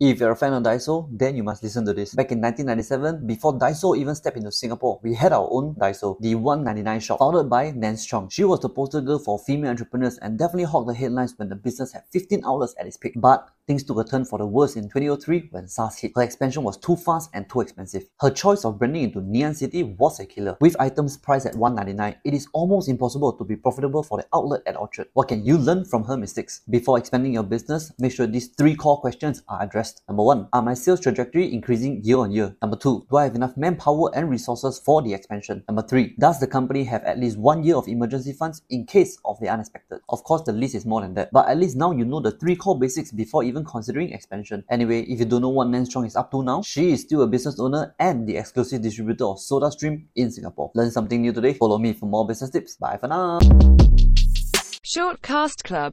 If you're a fan of Daiso, then you must listen to this. Back in 1997, before Daiso even stepped into Singapore, we had our own Daiso, the 199 shop, founded by Nanz Chong. She was the poster girl for female entrepreneurs and definitely hogged the headlines when the business had 15 outlets at its peak. But things took a turn for the worse in 2003 when SARS hit. Her expansion was too fast and too expensive. Her choice of branding into Neon City was a killer. With items priced at $1.99, it is almost impossible to be profitable for the outlet at Orchard. What can you learn from her mistakes? Before expanding your business, make sure these three core questions are addressed. Number 1. Are my sales trajectory increasing year on year? Number 2. Do I have enough manpower and resources for the expansion? Number 3. Does the company have at least 1 year of emergency funds in case of the unexpected? Of course, the list is more than that, but at least now you know the three core basics before even considering expansion. Anyway, if you don't know what Nanz Chong is up to now, she is still a business owner and the exclusive distributor of SodaStream in Singapore. Learn something new today? Follow me for more business tips. Bye for now. Shortcast Club.